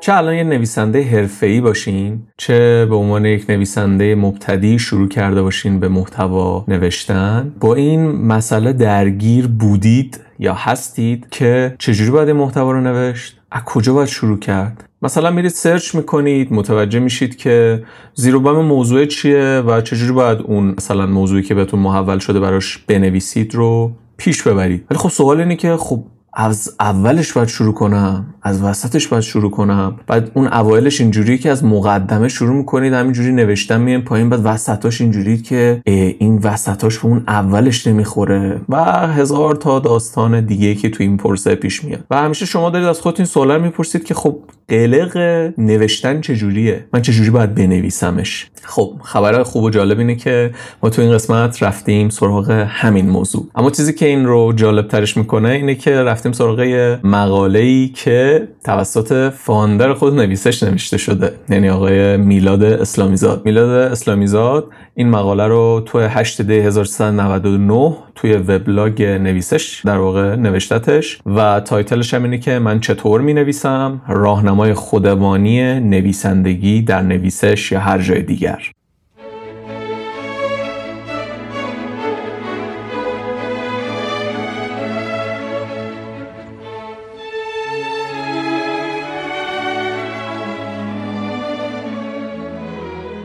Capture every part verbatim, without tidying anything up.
چه الان یه نویسنده حرفه‌ای باشین، چه به عنوان یک نویسنده مبتدی شروع کرده باشین به محتوا نوشتن، با این مسئله درگیر بودید یا هستید که چجوری باید محتوا رو نوشت، از کجا باید شروع کرد. مثلا میرید سرچ میکنید، متوجه میشید که زیروبم موضوع چیه و چجوری باید اون مثلا موضوعی که بهتون محول شده براش بنویسید رو پیش ببرید. ولی خب سوال اینه که خب از اولش باید شروع کنم، از وسطش باید شروع کنم. بعد اون اوایلش اینجوریه که از مقدمه شروع میکنید، همینجوری نوشتن میان پایین. بعد وسطاش اینجوریه که این وسطاش به اون اولش نمیخوره و هزار تا داستان دیگه که تو این پرسه پیش میاد. و همیشه شما دارید از خودتون سوالا میپرسید که خب قلق نوشتن چجوریه، من چجوری باید بنویسمش. خب خبرهای خوب و جالب اینه که ما تو این قسمت رفتیم سراغ همین موضوع. اما چیزی که این رو جالب ترش میکنه اینه که رفتیم سراغ مقاله‌ای که توسط فاوندر خود نویسش نوشته شده، یعنی آقای میلاد اسلامیزاد. میلاد اسلامیزاد این مقاله رو تو هشت دی هزار و سیصد و نود و نه توی وبلاگ نویسش در واقع نوشتتش و تایتلش هم اینه که من چطور می‌نویسم، راهنمای خودمانی نویسندگی در نویسش یا هر جای دیگر.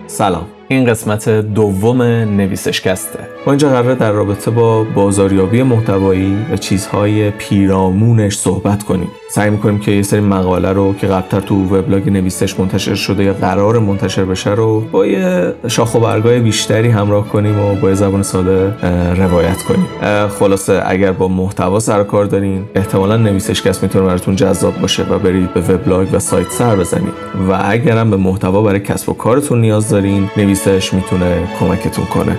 سلام، این قسمت دوم نویسشکسته. ما اینجا قراره در رابطه با بازاریابی محتوایی و چیزهای پیرامونش صحبت کنیم. سعی می‌کنیم که یه سری مقاله رو که قبلتر تو وبلاگ نویسش منتشر شده یا قرار منتشر بشه رو با یه شاخ و برگ‌های بیشتری همراه کنیم و با زبان ساده روایت کنیم. خلاصه اگر با محتوا سر کار دارین، احتمالاً نویسشکست میتونه براتون جذاب باشه و برید به وبلاگ و سایت سر بزنید. و اگرم به محتوا برای کسب و کارتون نیاز دارین، نویسش میتونه کمکتون کنه.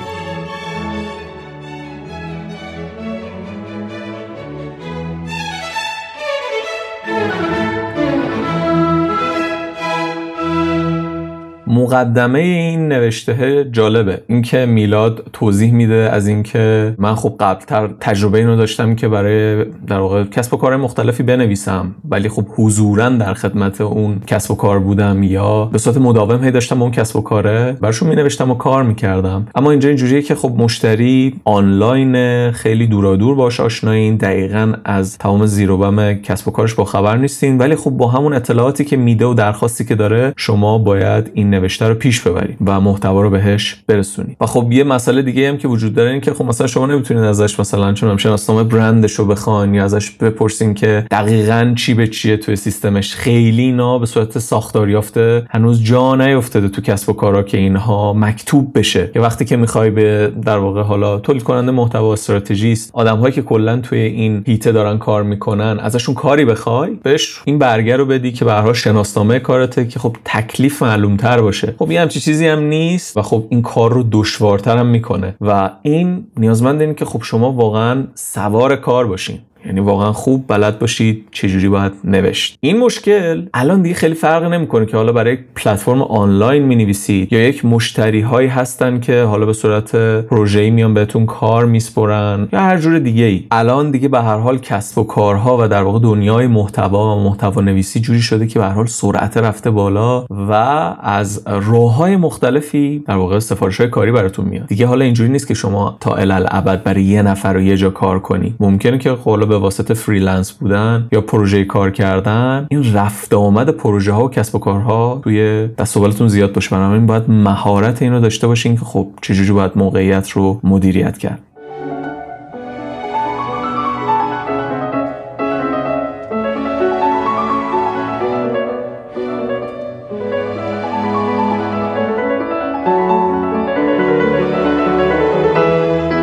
مقدمه این نوشته جالبه، اینکه میلاد توضیح میده از اینکه من خب قبلتر تجربه اینو داشتم که برای در واقع کسب و کار مختلفی بنویسم، ولی خب حضوراً در خدمت اون کسب و کار بودم یا به صورت مداوم هی داشتم اون کسب و کاره براشون مینوشتم و کار میکردم. اما اینجا اینجوریه که خب مشتری آنلاین، خیلی دورا دور باش آشنایین، دقیقاً از تمام زیروبم کسب و کارش با خبر نیستین، ولی خب با همون اطلاعاتی که میده و درخواستی که داره شما باید این نوشته رو پیش ببرید و محتوا رو بهش برسونید. و خب یه مسئله دیگه هم که وجود داره این که خب مثلا شما نمیتونید ازش مثلا چون هم شناسنامه برندش رو بخواین یا ازش بپرسین که دقیقاً چی به چیه توی سیستمش. خیلی نا به صورت ساختار یافته هنوز جا نیافتاده تو کسب و کارا که اینها مکتوب بشه. یه وقتی که میخوای به در واقع حالا تولید کننده محتوا، استراتژیست، آدم‌هایی که کلا توی این هیته دارن کار میکنن ازشون کاری بخوای، بهش این برگر رو بدی که به هر حال شناسنامه کارته که خب تکلیف معلوم‌تر باشه. خب یه همچی چیزی هم نیست و خب این کار رو دشوارتر هم میکنه و این نیازمند این که خب شما واقعا سوار کار باشین، یعنی واقعا خوب بلد باشید چجوری باید نوشت. این مشکل الان دیگه خیلی فرق نمیکنه که حالا برای یک پلتفرم آنلاین مینویسید یا یک مشتری هایی هستن که حالا به صورت پروژه‌ای میان بهتون کار میسپرن یا هر جور دیگه ای. الان دیگه به هر حال کسب و کارها و در واقع دنیای محتوا و محتوا نویسی جوری شده که به هر حال سرعت رفته بالا و از راههای مختلفی در واقع سفارش‌های کاری براتون میاد. دیگه حالا اینجوری نیست که شما تا الالابد برای یه نفر و یه جا کار کنی. ممکنه که حالا به واسطه فریلنس بودن یا پروژه کار کردن این رفت آمد پروژه ها و کسب و کارها توی دست و بالتون زیاد باشه. بنابراین باید مهارت اینو داشته باشین که خب چجوری باید موقعیت رو مدیریت کرد.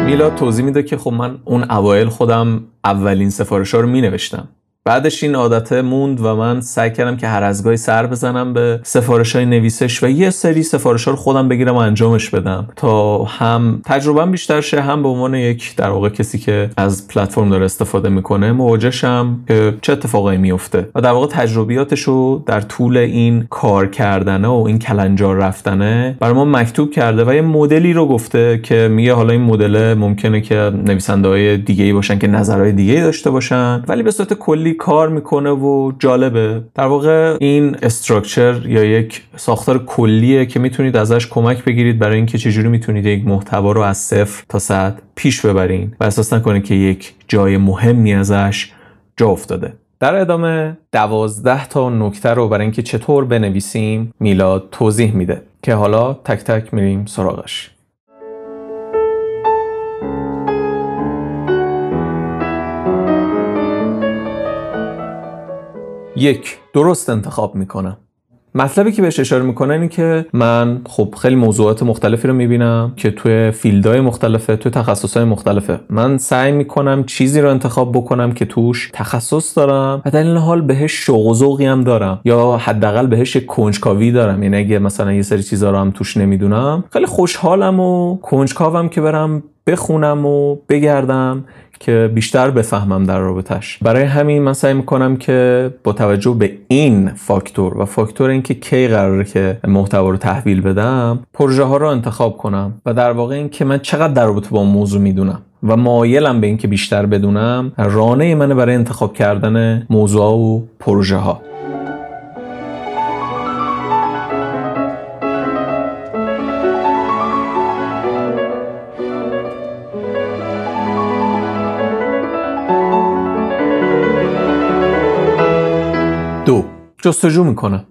میلاد توضیح میده که خب من اون اوایل خودم اولین سفارش‌ها رو مینوشتم، بعدش این عادته موند و من سعی کردم که هر از گاهی سر بزنم به سفارش‌های نویسش و یه سری سفارش‌ها رو خودم بگیرم و انجامش بدم تا هم تجربه‌ام بیشتر شه، هم به عنوان یک در واقع کسی که از پلتفرم داره استفاده میکنه مواجهشم که چه اتفاقایی میفته و در واقع تجربیاتش رو در طول این کار کردنه و این کلنجار رفتنه برای ما مکتوب کرده و یه مدلی رو گفته که میگه حالا این مدل ممکنه که نویسنده‌های دیگه‌ای باشن که نظرهای دیگه‌ای داشته باشن، ولی به صورت کلی جوری کار میکنه و جالبه. در واقع این استراکچر یا یک ساختار کلیه که میتونید ازش کمک بگیرید برای اینکه چجوری میتونید یک محتوا رو از صفر تا صد پیش ببرین و احساس نکنید که یک جای مهمی ازش جا افتاده. در ادامه دوازده تا نکته رو برای اینکه چطور بنویسیم میلاد توضیح میده که حالا تک تک میریم سراغش. یک، درست انتخاب میکنم. مطلبی که بهش اشاره میکنه اینه که من خب خیلی موضوعات مختلفی رو میبینم که توی فیلدهای مختلفه، توی تخصصهای مختلفه. من سعی میکنم چیزی رو انتخاب بکنم که توش تخصص دارم و در این حال بهش شوق و ذوقی هم دارم یا حداقل بهش کنجکاوی دارم. یعنی اگه مثلا یه سری چیزا رو هم توش نمیدونم، خیلی خوشحالم و کنجکاوم که برم بخونم و بگردم که بیشتر بفهمم در رابطش. برای همین من سعی میکنم که با توجه به این فاکتور و فاکتور اینکه کی قراره که محتوا رو تحویل بدم، پروژه ها رو انتخاب کنم و در واقع اینکه من چقدر در رابطه با موضوع میدونم و مایلم به اینکه بیشتر بدونم رانه منه برای انتخاب کردن موضوع و پروژه ها. جستجو میکنم.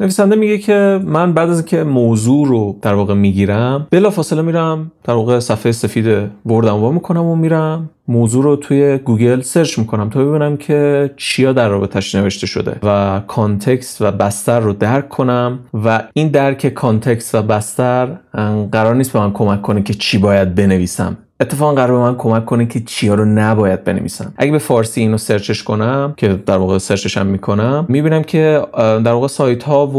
نویسنده میگه که من بعد از اینکه موضوع رو در واقع میگیرم، بلافاصله میرم در واقع صفحه سفید وردم وا میکنم و میرم موضوع رو توی گوگل سرچ میکنم تا ببینم که چیا در رابطش نوشته شده و کانتکست و بستر رو درک کنم و این درک کانتکست و بستر قرار نیست به من کمک کنه که چی باید بنویسم، اتفاقا قرار به من کمک کنه که چیا رو نباید بنویسم. اگه به فارسی اینو سرچش کنم که در واقع سرچش هم میکنم، میبینم که در واقع سایت ها و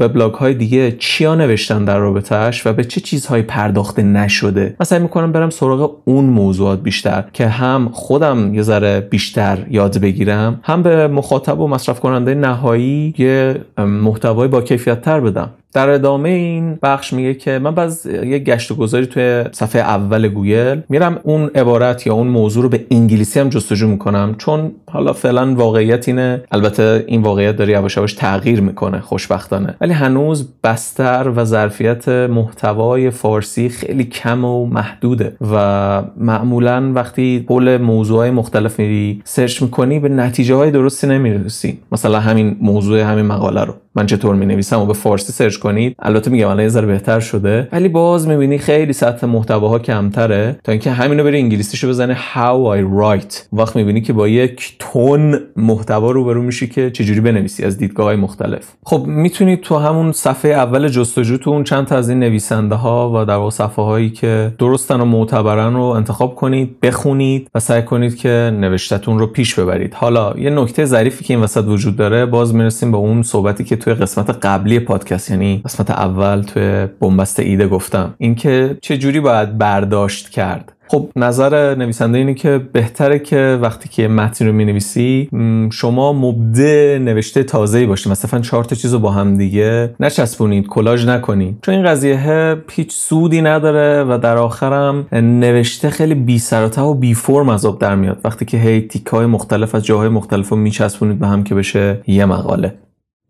وبلاگ های دیگه چیا نوشتن در رابطه‌اش و به چه چیزهایی پرداخته نشده. مثلا میکنم برم سراغ اون موضوعات بیشتر که هم خودم یه ذره بیشتر یاد بگیرم، هم به مخاطب و مصرف کننده نهایی یه محتوای با کیفیت تر بدم. در ادامه این بخش میگه که من باز یه گشت و گذاری توی صفحه اول گوگل میرم اون عبارت یا اون موضوع رو به انگلیسی هم جستجو میکنم، چون حالا فعلا واقعیت اینه، البته این واقعیت داره یواش یواش تغییر میکنه خوشبختانه، ولی هنوز بستر و ظرفیت محتوای فارسی خیلی کم و محدوده و معمولا وقتی حول موضوعهای مختلف میری سرچ میکنی به نتیجه‌های درستی نمیرسی. مثلا همین موضوع همین مقاله رو من چطور مینویسم و به فارسی سرچ کنید، البته میگم الان یه ذره بهتر شده، ولی باز میبینی خیلی سطح محتواها کمتره تا اینکه همینو بری انگلیسیشو بزنه how I write، وقت میبینی که با یک تون محتوا روبرو میشی که چجوری بنویسی از دیدگاه‌های مختلف. خب میتونید تو همون صفحه اول جستجو تو اون چند تا از این نویسنده‌ها و در واقع صفحه‌هایی که درستن و معتبرن رو انتخاب کنید، بخونید و سعی کنید که نوشتتون رو پیش ببرید. حالا یه نکته ظریفی که این وسط وجود داره، باز میرسیم به اون صحبتی که توی قسمت قبلی پادکست یعنی قسمت اول توی بنبست ایده گفتم، اینکه چه جوری باید برداشت کرد. خب نظر نویسنده اینه که بهتره که وقتی که متن رو می‌نویسی شما مبدع نوشته تازه‌ای باشی، مثلا چهار تا چیزو با هم دیگه نچسبونید، کلاژ نکنید، چون این قضیه هیچ سودی نداره و در آخرم نوشته خیلی بی سر و ته و بی فرم از آب در میاد وقتی که هی تیک‌های مختلف از جاهای مختلفو میچسبونید به هم که بشه یه مقاله.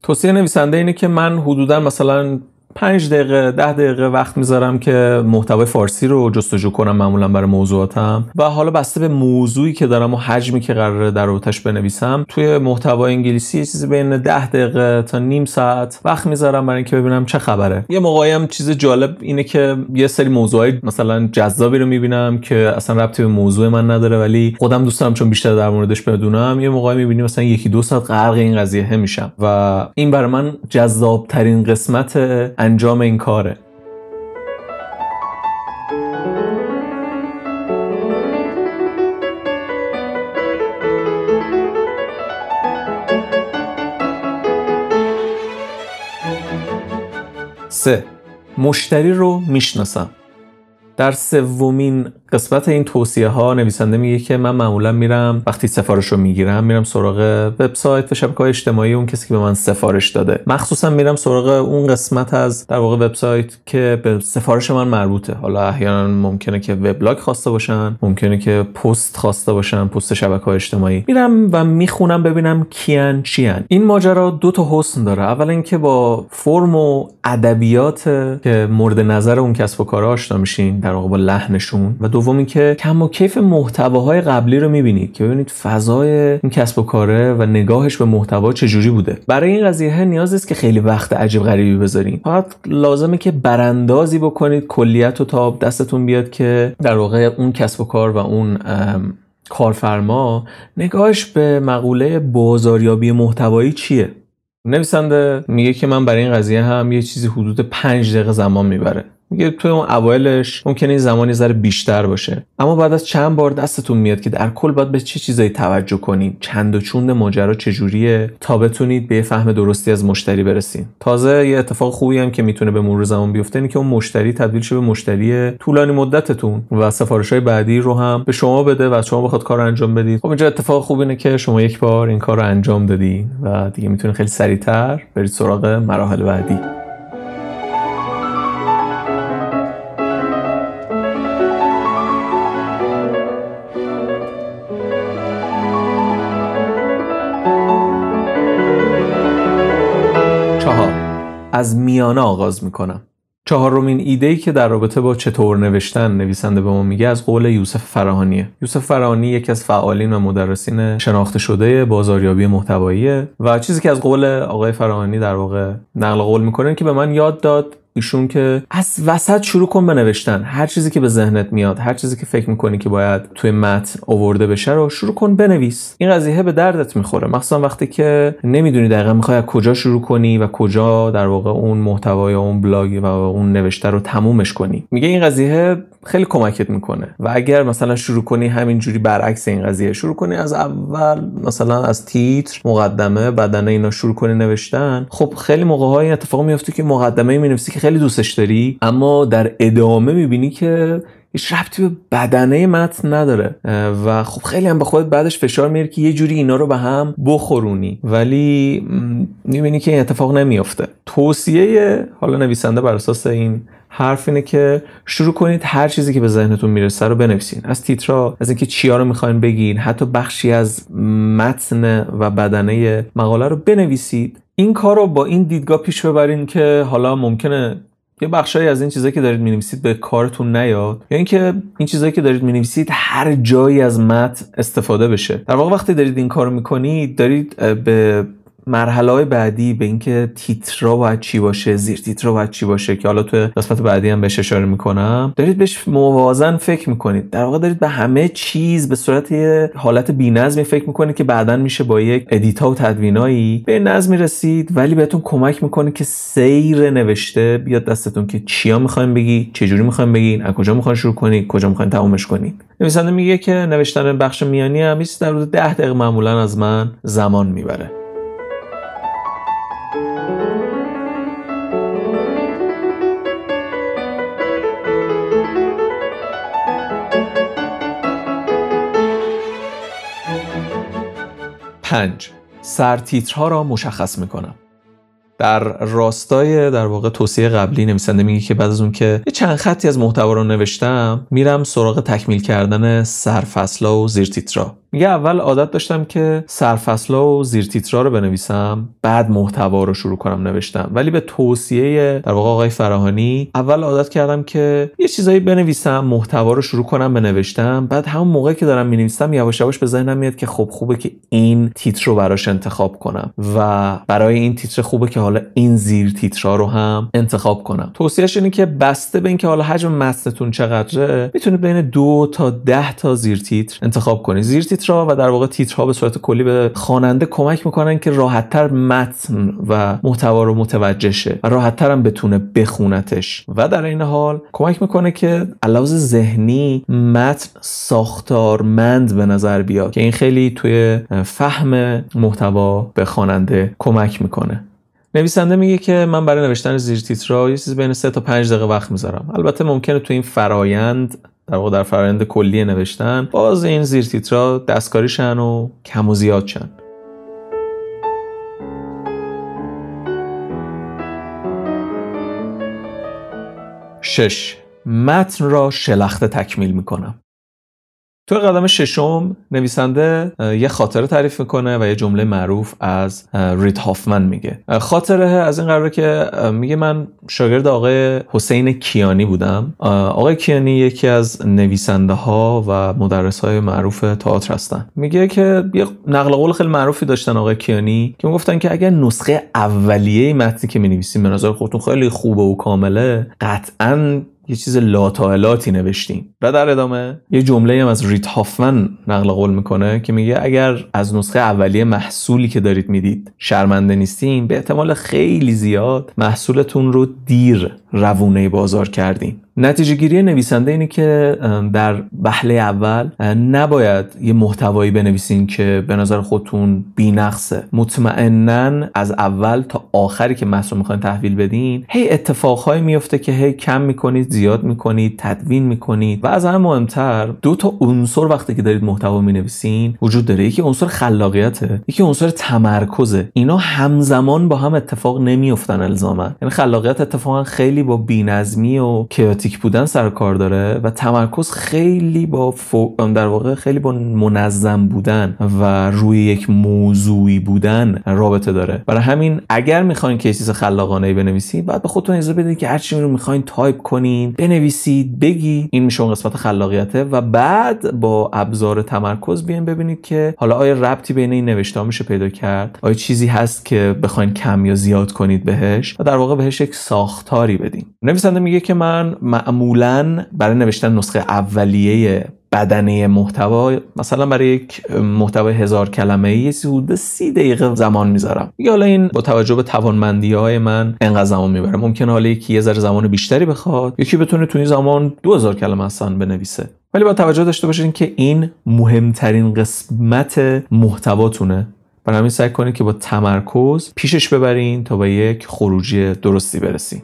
توصیه نویسنده اینه که من حدوداً مثلا پنج دقیقه ده دقیقه وقت میذارم که محتوای فارسی رو جستجو کنم، معمولا برای موضوعاتم، و حالا بسته به موضوعی که دارم و حجمی که قراره در روتش بنویسم، توی محتوای انگلیسی یه چیزی بین ده دقیقه تا نیم ساعت وقت میذارم برای اینکه ببینم چه خبره. یه موقعی هم چیز جالب اینه که یه سری موضوعای مثلا جذابی رو میبینم که اصلا ربطی به موضوع من نداره ولی خودم دوست دارم چون بیشتر در موردش بدونم. یه موقعی میبینی مثلا یکی دو ساعت غرق این قضیه میشم و این برای من جذاب ترین قسمت انجام این کاره. سه، مشتری رو میشناسم. در سومین قسمت این توصیه ها نویسنده میگه که من معمولا میرم وقتی سفارش رو میگیرم میرم سراغ وبسایت و شبکه‌های اجتماعی اون کسی که به من سفارش داده، مخصوصا میرم سراغ اون قسمت از در واقع وبسایت که به سفارش من مربوطه. حالا احیانا ممکنه که وبلاگ خواسته باشن، ممکنه که پست خواسته باشن، پست شبکه‌های اجتماعی. میرم و میخونم ببینم کیان چیان. این ماجرا دو تا حسن داره. اولا اینکه با فرم و ادبیات که مورد نظر اون کسب و کارا آشنا میشین، در واقع با لحنشون، و دومی که کم و کیف محتواهای قبلی رو میبینید که ببینید فضای این کسب و کاره و نگاهش به محتوا چجوری بوده. برای این قضیه نیاز نیست که خیلی وقت عجیب غریبی بذارین، فقط لازمه که براندازی بکنید کلیت رو تا دستتون بیاد که در واقع اون کسب و کار و اون کارفرما نگاهش به مقوله بازاریابی محتوایی چیه. نویسنده میگه که من برای این قضیه هم یه چیزی حدود پنج دقیقه زمان میبره. میگه توی اون اوایلش ممکنه این زمانی ذره بیشتر باشه، اما بعد از چند بار دستتون میاد که در کل باید به چه چیزایی توجه کنین، چند و چوند ماجرا چجوریه تا بتونید به فهم درستی از مشتری برسین. تازه یه اتفاق خوبی هم که میتونه به مرور زمان بیفته اینه که اون مشتری تبدیل شه به مشتری طولانی مدتتون و سفارش‌های بعدی رو هم به شما بده و شما بخواد کارو انجام بدید. خب اینجا اتفاق خوبی اینه که شما یک بار این کارو انجام دادین و دیگه میتونید خیلی سریعتر برید سراغ مراحل بعدی. از میانه آغاز میکنم. چهارمین ایده‌ای که در رابطه با چطور نوشتن نویسنده به ما میگه از قول یوسف فراهانیه. یوسف فراهانی یکی از فعالین و مدرسین شناخته شده بازاریابی محتواییه و چیزی که از قول آقای فراهانی در واقع نقل قول میکنه که به من یاد داد ایشون که از وسط شروع کن به نوشتن. هر چیزی که به ذهنت میاد، هر چیزی که فکر میکنی که باید توی متن آورده بشه رو شروع کن بنویس. این قضیه به دردت میخوره، مخصوصا وقتی که نمیدونی دقیقاً میخوای از کجا شروع کنی و کجا در واقع اون محتوای اون بلاگ و اون نوشته رو تمومش کنی. میگه این قضیه خیلی کمکت میکنه و اگر مثلا شروع کنی همینجوری برعکس این قضیه، شروع کنی از اول، مثلا از تیتر، مقدمه، بدنه، اینا شروع کنی نوشتن، خب خیلی موقع‌ها این اتفاق میفته که مقدمه مینویسی که خیلی دوستش داری اما در ادامه میبینی که هیچ ربطی به بدنه متن نداره و خب خیلی هم به خودت بعدش فشار میاره که یه جوری اینا رو به هم بخورونی، ولی میبینی که این اتفاق نمیافته. توصیه حالا نویسنده بر اساس این حرف اینه که شروع کنید هر چیزی که به ذهنتون میرسه رو بنویسین، از تیترها، از اینکه چیا رو میخواین بگین، حتی بخشی از متن و بدنه مقاله رو بنویسید. این کار رو با این دیدگاه پیش ببرین که حالا ممکنه یه بخشایی از این چیزایی که دارید می‌نویسید به کارتون نیاد یا اینکه این چیزایی که دارید می‌نویسید هر جایی از متن استفاده بشه. در واقع وقتی دارید این کارو می‌کنید دارید به مرحله‌های بعدی، به اینکه تیترا باید چی باشه، زیر تیترا باید چی باشه که حالا تو قسمت بعدی هم بهش اشاره می‌کنم، دارید بهش موازن فکر می‌کنید. در واقع دارید به همه چیز به صورت یه حالت بی‌نظمی فکر می‌کنید که بعداً میشه با یک ادیت‌ها و تدوینایی به نظم رسید، ولی بهتون کمک می‌کنه که سیر نوشته بیاد دستتون که چیا می‌خواید بگی، چه جوری می‌خواید بگین، از کجا می‌خواید شروع کنید، کجا می‌خواید تمومش کنید. نویسنده میگه که نوشتن بخش میانی هم در حدود ده دقیقه معمولاً از من زمان می‌بره. پنج. سرتیترها را مشخص میکنم. در راستای در واقع توصیه قبلی نویسنده میگه که بعد از اون که یه چند خطی از محتوا رو نوشتم میرم سراغ تکمیل کردن سرفصل‌ها و زیرتیترها. میگه اول عادت داشتم که سرفصل‌ها و زیرتیترها رو بنویسم بعد محتوا رو شروع کنم نوشتم، ولی به توصیه در واقع آقای فراهانی اول عادت کردم که یه چیزایی بنویسم، محتوا رو شروع کنم به نوشتم، بعد همون موقعی که دارم مینویسم یواش یواش به ذهنم میاد که خب خوبه که این تیتر رو براش انتخاب کنم و برای این تیتر خوبه که حالا این زیرتیترها رو هم انتخاب کنم. توصیه‌اش اینه که بسته به اینکه حالا حجم متنتون چقدره میتونید بین دو تا ده تا زیرتیتر انتخاب کنید. زیرتیتر و در واقع تیترها به صورت کلی به خواننده کمک میکنن که راحتتر متن و محتوا رو متوجه شه و راحتتر هم بتونه بخونتش و در این حال کمک میکنه که علاوه ذهنی متن ساختارمند به نظر بیاد که این خیلی توی فهم محتوا به خواننده کمک میکنه. نویسنده میگه که من برای نوشتن زیرتیترها یه چیز بین سه تا پنج دقیقه وقت میذارم. البته ممکنه تو این فرایند در واقع در فرآیند کلی نوشتن، باز این زیرتیترها دستکاری شن و کم و زیاد شن. شش. متن را شلخته تکمیل میکنم. تو قدم ششم نویسنده یه خاطره تعریف میکنه و یه جمله معروف از رید هافمن میگه. خاطره از این قراره که میگه من شاگرد آقای حسین کیانی بودم. آقای کیانی یکی از نویسنده ها و مدرس های معروف تئاتر هستن. میگه که یه نقل قول خیلی معروفی داشتن آقای کیانی که میگفتن که اگر نسخه اولیه متنی که مینویسیم به نظر خودتون خیلی خوبه و کامله، قطعاً یه چیز لاتاعلاتی نوشتیم. و در ادامه یه جمله هم از رید هافمن نقل قول میکنه که میگه اگر از نسخه اولیه محصولی که دارید میدید شرمنده نیستین، به احتمال خیلی زیاد محصولتون رو دیر روونه بازار کردین. نتیجه گیری نویسنده اینه که در بهله اول نباید یه محتوایی بنویسین که به نظر خودتون بی‌نقصه. مطمئناً از اول تا آخری که متن میخواین تحویل بدین، هی اتفاقهایی میفته که هی کم میکنید، زیاد میکنید، تدوین میکنید. و از همه مهمتر، دو تا عنصر وقتی که دارید محتوا مینویسین وجود داره. یکی عنصر خلاقیته، یکی عنصر تمرکزه. اینا همزمان با هم اتفاق نمیافتن الزاما. یعنی خلاقیت اتفاقا خیلی با بی‌نظمی و کیاتیک بودن سر کار داره و تمرکز خیلی با فو... در واقع خیلی با منظم بودن و روی یک موضوعی بودن رابطه داره. برای همین اگر میخواین که چیز خلاقانه‌ای بنویسید، باید به خودتون اجازه بدید که هر چیزی رو میخواین تایپ کنین، بنویسید، بگید. این میشه اون قسمت خلاقیته. و بعد با ابزار تمرکز بیاین ببینید که حالا آیا ربطی بین این نوشته‌ها میشه پیدا کرد، آیا چیزی هست که بخواین کم یا زیاد کنید بهش و در واقع بهش یک ساختاری بدین. نویسنده میگه که من معمولاً برای نوشتن نسخه اولیه بدنه محتوا، مثلا برای یک محتوای هزار کلمه‌ای یه حدود سی دقیقه زمان میذارم. میگه حالا این با توجه به توانمندی‌های من انقدر زمان میبره. ممکنه حالا یکی یه ذره زمان بیشتری بخواد، یکی بتونه تو این زمان دو هزار کلمه اصلا بنویسه. ولی با توجه داشته باشین که این مهمترین قسمت محتواتونه. برای همین سعی کنید که با تمرکز پیشش ببرین تا به یک خروجی درستی برسین.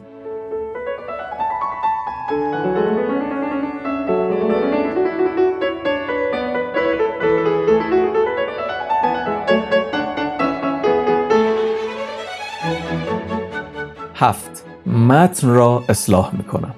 هفت. متن را اصلاح میکنم.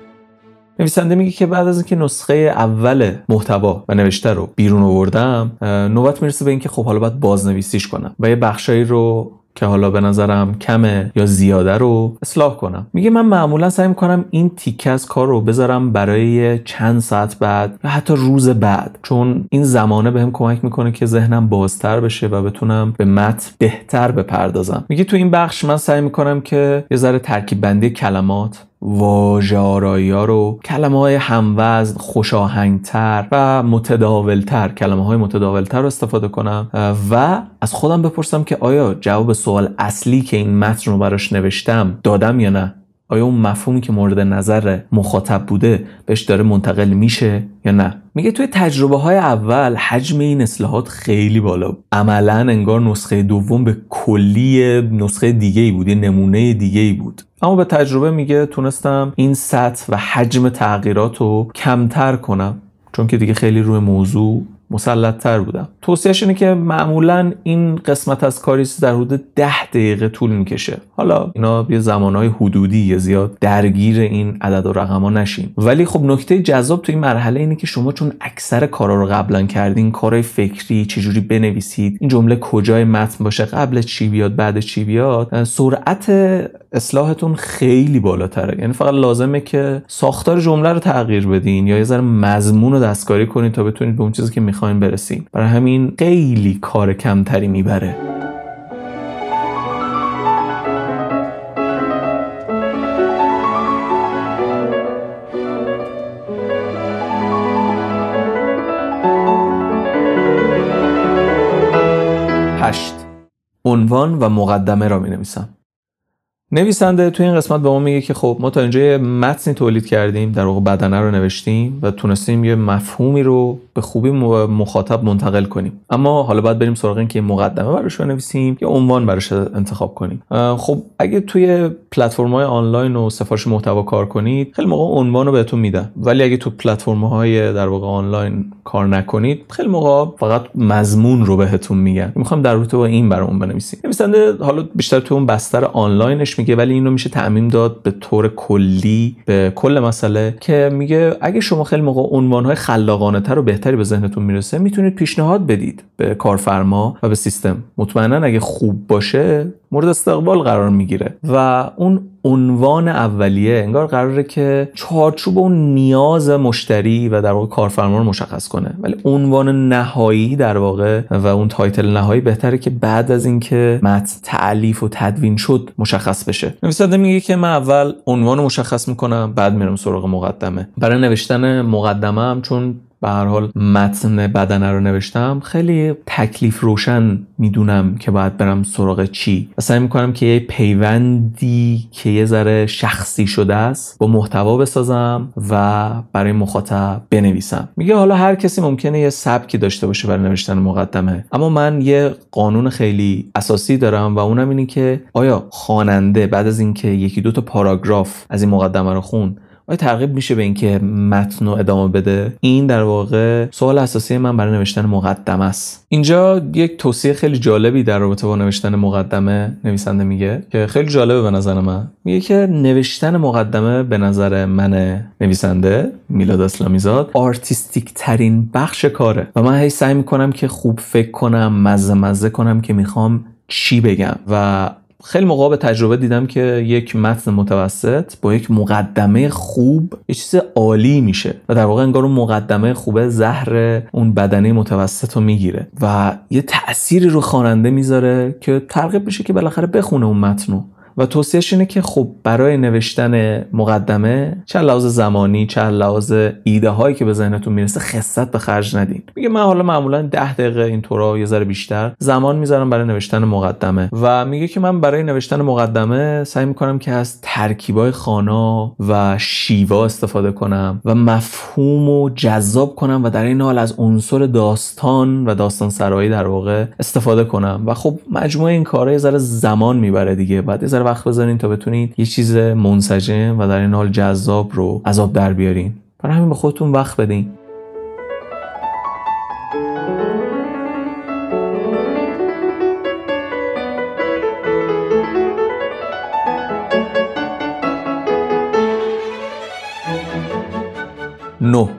نویسنده میگه که بعد از اینکه نسخه اول محتوا و نوشته رو بیرون آوردم، نوبت میرسه به اینکه خب حالا باید بازنویسیش کنم و یه بخشایی رو که حالا به نظرم کمه یا زیاده رو اصلاح کنم. میگه من معمولا سعی میکنم این تیکه از کار رو بذارم برای چند ساعت بعد و حتی روز بعد، چون این زمانه بهم کمک میکنه که ذهنم بازتر بشه و بتونم به متن بهتر بپردازم. میگه تو این بخش من سعی میکنم که یه ذره ترکیب بندی کلمات، واژه آرایی‌ها رو، کلمه‌های هموزن، خوشاهنگ‌تر و متداول‌تر، کلمه‌های متداول‌تر رو استفاده کنم و از خودم بپرسم که آیا جواب سوال اصلی که این متن رو براش نوشتم دادم یا نه؟ آیا اون مفهومی که مورد نظر مخاطب بوده بهش داره منتقل میشه یا نه؟ میگه توی تجربه های اول حجم این اصلاحات خیلی بالا بود. عملاً انگار نسخه دوم به کلی نسخه دیگه‌ای بود، یه نمونه دیگه‌ای بود. اما به تجربه میگه تونستم این سطح و حجم تغییرات رو کمتر کنم، چون که دیگه خیلی روی موضوع مسلط تر بودم. توصیهش اینه که معمولاً این قسمت از کاریست در حدود ده دقیقه طول میکشه. حالا اینا یه زمانهای حدودی، زیاد درگیر این عدد و رقما نشین. ولی خب نکته جذاب تو این مرحله اینه که شما چون اکثر کارا رو قبلا کردین، کارهای فکری، چجوری بنویسید، این جمله کجای متن باشه، قبل چی بیاد، بعد چی بیاد، سرعت اصلاحتون خیلی بالاتره. یعنی فقط لازمه که ساختار جمله رو تغییر بدین یا یه ذره مضمون رو دستکاری کنین تا بتونید به اون چیزی که میخواین برسین. برای همین خیلی کار کمتری میبره. هشت. عنوان و مقدمه را مینویسم. نویسنده تو این قسمت به ما میگه که خب ما تا اینجا یه متنی تولید کردیم، در واقع بدنه رو نوشتیم و تونستیم یه مفهومی رو به خوبی مخاطب منتقل کنیم، اما حالا باید بریم سراغ این که مقدمه براش بنویسیم یا عنوان براش انتخاب کنیم. خب اگه توی پلتفرم‌های آنلاین و سفارش محتوا کار کنید خیلی موقع عنوان رو بهتون میدن، ولی اگه تو پلتفرم‌های در واقع آنلاین کار نکنید خیلی موقع فقط مضمون رو بهتون میگن. میخوام در رابطه با این برام بنویسید. نویسنده حالا بیشتر تو اون بستر آنلاینش میگه، ولی اینو میشه تعمیم داد به طور کلی به کل مسئله، که میگه اگه شما خیلی موقع عنوان‌های خلاقانه‌تر و بهتری به ذهنتون میرسه میتونید پیشنهاد بدید به کارفرما و به سیستم. مطمئناً اگه خوب باشه مورد استقبال قرار میگیره و اون عنوان اولیه انگار قراره که چارچوب اون نیاز مشتری و در واقع کارفرما رو مشخص کنه، ولی عنوان نهایی در واقع و اون تایتل نهایی بهتره که بعد از اینکه متن تألیف و تدوین شد مشخص بشه. نویسنده میگه که من اول عنوان رو مشخص میکنم، بعد میرم سراغ مقدمه. برای نوشتن مقدمه هم چون به هر حال متن بدنه رو نوشتم خیلی تکلیف روشن میدونم که باید برم سراغ چی. سعی میکنم که یه پیوندی که یه ذره شخصی شده است با محتوا بسازم و برای مخاطب بنویسم. میگه حالا هر کسی ممکنه یه سبکی داشته باشه برای نوشتن مقدمه، اما من یه قانون خیلی اساسی دارم و اونم اینه که آیا خواننده بعد از اینکه یکی دو تا پاراگراف از این مقدمه رو خوند آیا ترغیب میشه به اینکه متن رو ادامه بده؟ این در واقع سوال اساسی من برای نوشتن مقدمه است. اینجا یک توصیه خیلی جالبی در رابطه با نوشتن مقدمه نویسنده میگه که خیلی جالبه به نظر من. میگه که نوشتن مقدمه به نظر من نویسنده میلاد اسلامیزاد آرتیستیک ترین بخش کاره و من هی سعی میکنم که خوب فکر کنم، مزه مزه کنم که میخوام چی بگم و خیلی موقع به تجربه دیدم که یک متن متوسط با یک مقدمه خوب یه چیز عالی میشه و در واقع انگار اون مقدمه خوبه زهر اون بدنه متوسط رو میگیره و یه تأثیری رو خواننده میذاره که ترغیب میشه که بالاخره بخونه اون متن رو. و توصیهش اینه که خب برای نوشتن مقدمه چه لحاظ زمانی چه لحاظ ایده هایی که به ذهنتون میرسه خست به خرج ندین. میگه من حالا معمولا ده دقیقه اینطورا یه ذره بیشتر زمان میذارم برای نوشتن مقدمه و میگه که من برای نوشتن مقدمه سعی میکنم که از ترکیبای خوانا و شیوا استفاده کنم و مفهومو جذاب کنم و در این حال از عنصر داستان و داستان سرایی در واقع استفاده کنم و خب مجموعه این کارا یه ذره زمان میبره دیگه. بعد یه ذره وقت بذارین تا بتونید یه چیز منسجم و در این حال جذاب رو از آب در بیارین. برای همین به خودتون وقت بدین. نه.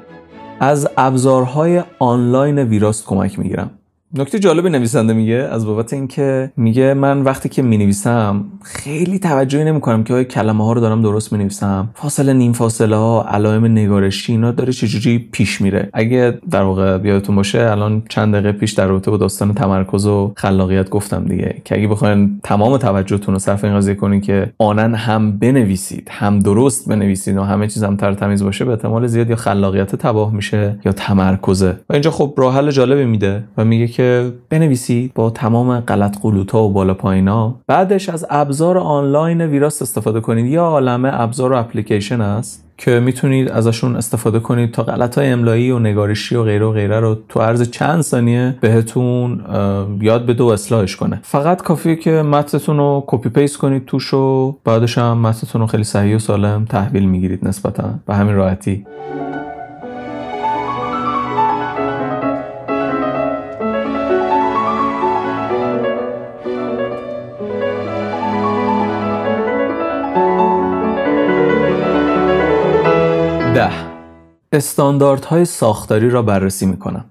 از ابزارهای آنلاین ویراست کمک میگیرم. نکته جالبی نویسنده میگه از بابت اینکه میگه من وقتی که مینویسم خیلی توجهی نمیکنم که آیا کلمه ها رو دارم درست مینویسم، فاصله نیم فاصله ها، علائم نگارشی، اینا داره چجوری پیش میره. اگه در واقع یادتون باشه الان چند دقیقه پیش در رابطه با داستان تمرکز و خلاقیت گفتم دیگه که اگه بخواید تمام توجهتون رو صرف این قضیه کنین که آنن هم بنویسید هم درست بنویسید و همه چیز هم تر تمیز باشه به احتمال زیاد یا خلاقیت تباه میشه یا تمرکزه. و اینجا خب راه حل جالبی میده و میگه که بنویسید با تمام غلط غلوط‌ها و بالا پایین‌ها، بعدش از ابزار آنلاین ویراست استفاده کنید. یه عالمه ابزار و اپلیکیشن هست که میتونید ازشون استفاده کنید تا غلط‌های املایی و نگارشی و غیره و غیره رو تو عرض چند ثانیه بهتون یاد بده و اصلاحش کنه. فقط کافیه که متنتون رو کپی پیست کنید توش و بعدش هم متنتون رو خیلی صحیح و سالم تحویل میگیرید نسبتاً به همین راحتی. ده. استانداردهای ساختاری را بررسی میکنم.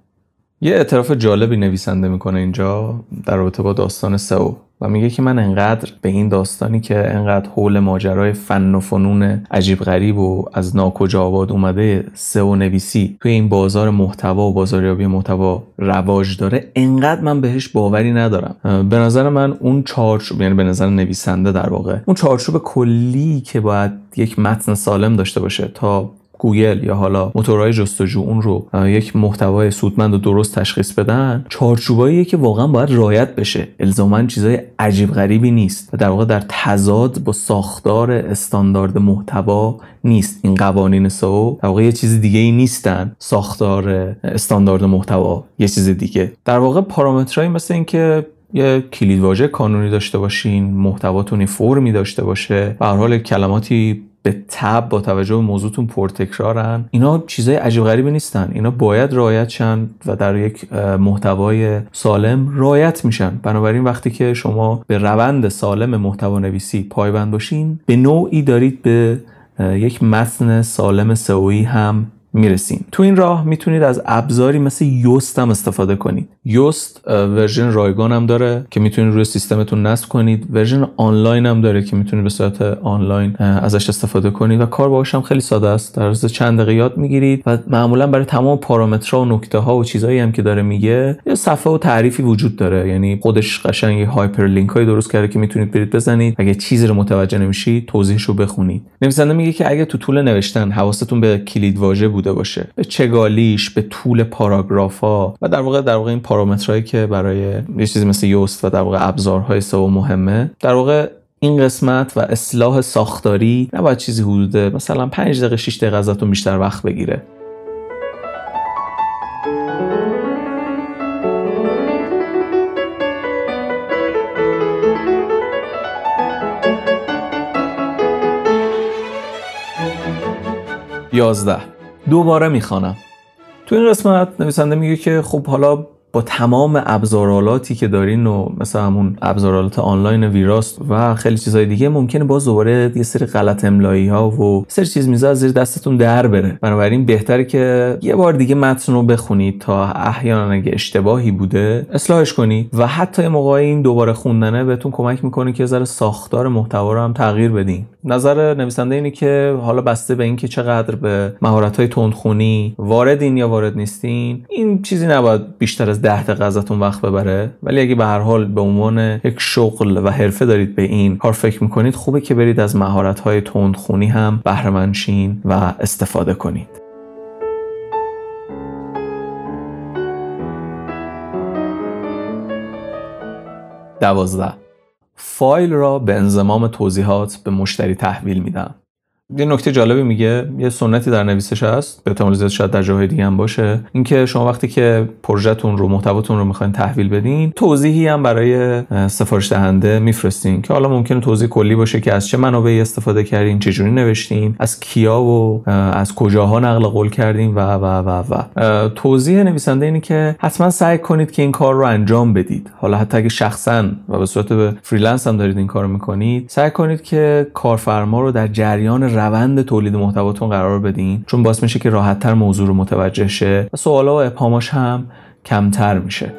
یه اعتراف جالبی نویسنده میکنه اینجا در رابطه با داستان سئو و میگه که من انقدر به این داستانی که انقدر حول ماجرای فن و فنون عجیب غریب و از ناکجا آباد اومده سئو نویسی توی این بازار محتوا و بازاریابی محتوا رواج داره انقدر من بهش باوری ندارم. به نظر من اون چارچوب، یعنی به نظر نویسنده در واقع اون چارچوب کلی که باید یک متن سالم داشته باشه تا گوگل یا حالا موتورهای جستجو اون رو یک محتوای سودمند و درست تشخیص بدن، چارچوباییه که واقعا باید رعایت بشه، الزاماً چیزای عجیب غریبی نیست و در واقع در تضاد با ساختار استاندارد محتوا نیست. این قوانین سئو در واقع یه چیز دیگه ای نیستن، ساختار استاندارد محتوا یه چیز دیگه. در واقع پارامترایی مثل اینکه یه کلید واژه کانونی داشته باشین، محتواتون فرمی داشته باشه، به هر حال کلماتی به تب با توجه به موضوعتون پرتکرارن، اینا چیزای عجیب غریبی نیستن، اینا باید رعایت شن و در یک محتوای سالم رعایت میشن. بنابراین وقتی که شما به روند سالم محتوا نویسی پایبند باشین، به نوعی دارید به یک متن سالم سئویی هم میرسیم. تو این راه میتونید از ابزاری مثل یوست هم استفاده کنید. یوست ورژن رایگان هم داره که میتونید روی سیستمتون نصب کنید، ورژن آنلاین هم داره که میتونید به صورت آنلاین ازش استفاده کنید و کار باهاش هم خیلی ساده است. در عرض چند دقیقه یاد میگیرید و معمولا برای تمام پارامترها و نکته ها و چیزایی هم که داره میگه یه صفحه و تعریفی وجود داره، یعنی خودش قشنگ هایپرلینک های درست کرده که میتونید برید بزنید، اگه چیزی رو متوجه نمیشید توضیحشو بخونید. نویسنده میگه که اگه تو طول نوشتن حواستون به کلید واژه بوده باشه، به چگالیش، به طول پاراگراف‌ها و در واقع در واقع این پارامترهایی که برای یه چیزی مثل یوست و در واقع ابزارهای سئو مهمه، در واقع این قسمت و اصلاح ساختاری نباید چیزی حدود مثلا پنج دقیقه شش دقیقه ازتون بیشتر وقت بگیره. یازده. دوباره میخوانم. تو این قسمت نویسنده میگه که خب حالا با تمام ابزارالاتی که دارین و مثلا همون ابزارالات آنلاین ویراست و خیلی چیزهای دیگه، ممکنه باز دوباره یه سری غلط املایی ها و سری چیز میزا از زیر دستتون در بره. بنابراین بهتره که یه بار دیگه متن رو بخونید تا احیانا اگه اشتباهی بوده اصلاحش کنید و حتی موقع این دوباره خوندنه بهتون کمک میکنه که ذره ساختار محتوا رو هم تغییر بدین. نظر نویسنده اینه که حالا بسته به اینکه چقدر به مهارت‌های تندخونی واردین یا وارد نیستین، این چیزی نباید بیشتر از ده دقیقه ازتون وقت ببره، ولی اگه به هر حال به عنوان یک شغل و حرفه دارید به این کار فکر میکنید، خوبه که برید از مهارت‌های تندخونی هم بهره مند شین و استفاده کنید. دوازده. فایل را به انضمام توضیحات به مشتری تحویل میدم. یه نکته جالبی میگه، یه سنتی در نویسش هست، به احتمال زیاد شاید در جاهای دیگه هم باشه، اینکه شما وقتی که پروژه‌تون رو، محتواتون رو میخواین تحویل بدین، توضیحی هم برای سفارش دهنده میفرستین که حالا ممکنه توضیح کلی باشه که از چه منابعی استفاده کردین، چه جوری نوشتین، از کیا و از کجاها نقل قول کردین و و و و توضیح نویسنده اینه که حتما سعی کنید که این کار رو انجام بدید. حالا حتی اگه شخصاً و به صورت فریلنس هم دارید این کارو میکنید، سعی کنید که کارفرما رو در جریان روند تولید محتواتون قرار بدین، چون باعث میشه که راحت‌تر موضوع رو متوجه شه و سوالا و ابهاماش هم کمتر میشه.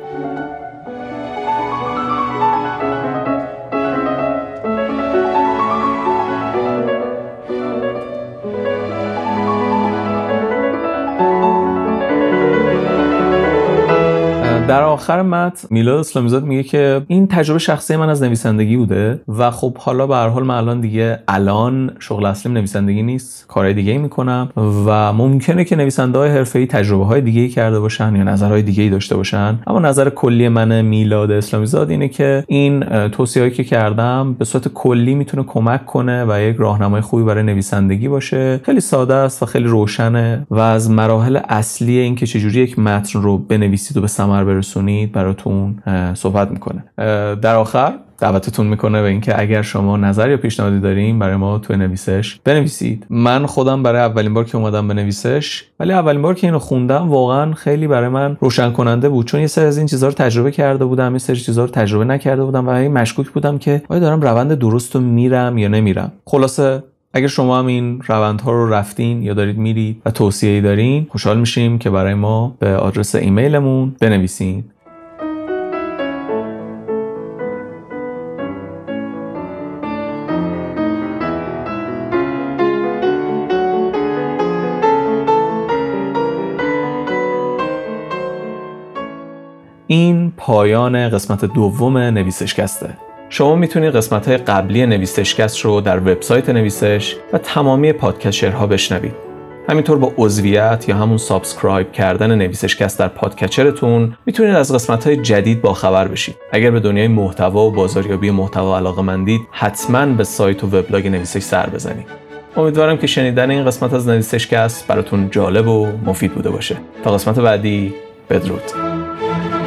در آخر متن میلاد اسلامیزاد میگه که این تجربه شخصی من از نویسندگی بوده و خب حالا به هر حال من الان دیگه الان شغل اصلیم نویسندگی نیست، کارهای دیگه‌ای میکنم و ممکنه که نویسنده‌های حرفه‌ای تجربه‌های دیگه‌ای کرده باشن یا نظرهای دیگه‌ای داشته باشن، اما نظر کلی من میلاد اسلامیزاد اینه که این توصیه‌ای که کردم به صورت کلی میتونه کمک کنه و یک راهنمای خوبی برای نویسندگی باشه. خیلی ساده است و خیلی روشنه و از مراحل اصلی اینکه چجوری یک متن رو بنویسید و به ثمر رسونید براتون صحبت میکنه. در آخر دعوتتون میکنه به اینکه اگر شما نظر یا پیشنهادی دارین برای ما توی نویسش بنویسید. من خودم برای اولین بار که اومدم به نویسش، ولی اولین بار که اینو خوندم واقعا خیلی برای من روشن کننده بود، چون یه سری از این چیزا رو تجربه کرده بودم، یه سری چیزا رو تجربه نکرده بودم و هی مشکوک بودم که آیا دارم روند درست رو میرم یا نمیرم. خلاصه اگر شما هم این روندها رو رفتین یا دارید میرید و توصیه‌ای دارین، خوشحال میشیم که برای ما به آدرس ایمیلمون بنویسین. این پایان قسمت دوم نویسشکسته. شما میتونید قسمت‌های قبلی نویسشکست رو در وبسایت نویسش و تمامی پادکسترها بشنوید. همینطور با عضویت یا همون سابسکرایب کردن نویسشکست در پادکچرتون میتونید از قسمت‌های جدید باخبر بشید. اگر به دنیای محتوا و بازاریابی محتوا علاقه‌مندید، حتماً به سایت و وبلاگ نویسش سر بزنید. امیدوارم که شنیدن این قسمت از نویسشکست براتون جالب و مفید بوده باشه. تا قسمت بعدی، بدرود.